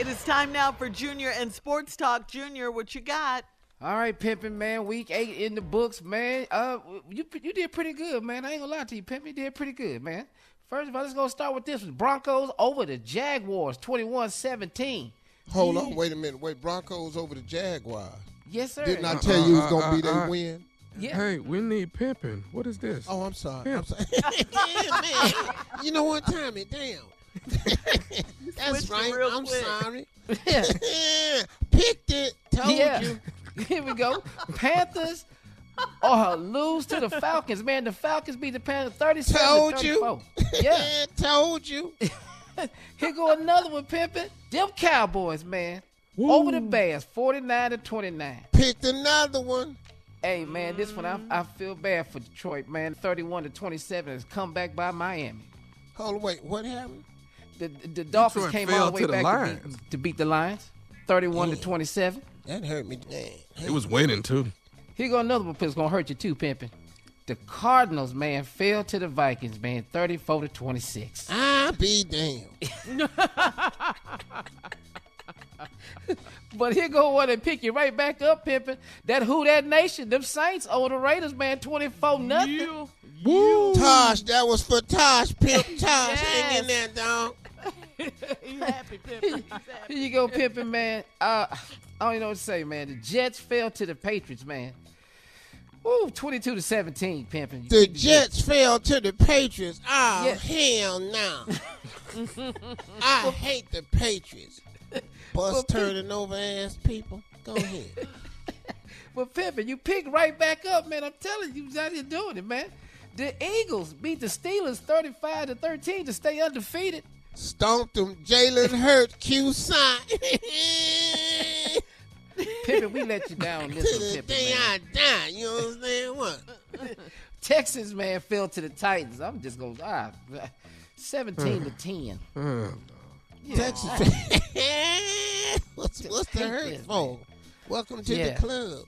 It is time now for Junior and Sports Talk. Junior, what you got? All right, Pimpin', man. Week 8 in the books, man. You did pretty good, man. I ain't gonna lie to you, Pimpin'. You did pretty good, man. First of all, let's go start with this one. Broncos over the Jaguars, 21-17. Hold on. Wait a minute. Wait, Broncos over the Jaguars. Yes, sir. Didn't I tell you it was gonna be their win? Yeah. Hey, we need Pimpin'. What is this? Oh, I'm sorry. Pimpin'. I'm sorry. Yeah, man. You know what? Time it down. That's right. I'm quick. Sorry. Yeah. Picked it. Told you. Here we go. Panthers lose to the Falcons. Man, the Falcons beat the Panthers 37-34. Told you. Yeah. Told you. Here go another one, Pimpin'. Them Cowboys, man. Woo. Over the Bears, 49-29. Picked another one. Hey, man, this one, I feel bad for Detroit, man. 31-27 is come back by Miami. Hold on, wait. What happened? The Dolphins came all the way back to beat the Lions, 31-27. That hurt me. It was winning, too. Here go another one that's going to hurt you, too, Pimpin'. The Cardinals, man, fell to the Vikings, man, 34-26. I be damned. But here go one and pick you right back up, Pimpin'. That Who That Nation, them Saints over the Raiders, man, 24-0. Woo. Tosh, that was for Tosh, Pimp. Tosh, yes. Hang in there, dog. You happy, Pimpin'. Here you go, Pimpin', man. I don't even know what to say, man. The Jets fell to the Patriots, man. Ooh, 22-17, Pimpin'. The Jets fell to the Patriots. Oh, yes. Hell no. I hate the Patriots. Bus turning over ass people. Go ahead. Well, Pimpin', you pick right back up, man. I'm telling you, you're out here doing it, man. The Eagles beat the Steelers 35-13 to stay undefeated. Stomped them. Jalen Hurt, Q-Sign. Pimpin', we let you down this one, Pimpin'. Day I die, you understand what? Texans, man, fell to the Titans. I'm just going to die. 17-10. Texas. What's What's the hurt for? Welcome to the club.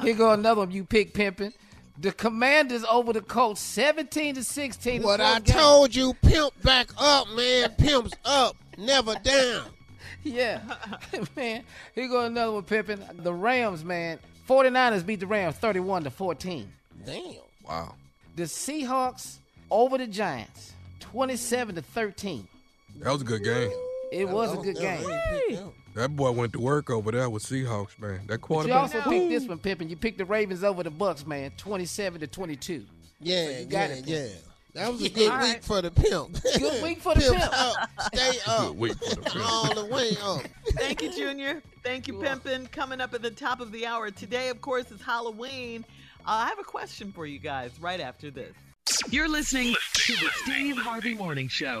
Here go another one you pick, pimping. The Commanders over the Colts, 17-16. What I told you, pimp back up, man. Pimps up, never down. Yeah. Man, here go another one, pimping. The Rams, man. 49ers beat the Rams 31-14. Damn. Wow. The Seahawks over the Giants, 27-13. That was a good game. It was a good game. Hey. That boy went to work over there with Seahawks, man. That quarterback. But you also picked this one, Pippin. You picked the Ravens over the Bucks, man, 27-22. Yeah, so you got it, That was a good week for the pimp. Good week for the pimp. Up. Stay up. Good week for the pimp. All the way up. Thank you, Junior. Thank you, Pimpin. Coming up at the top of the hour today, of course, is Halloween. I have a question for you guys right after this. You're listening to the Steve Harvey Morning Show.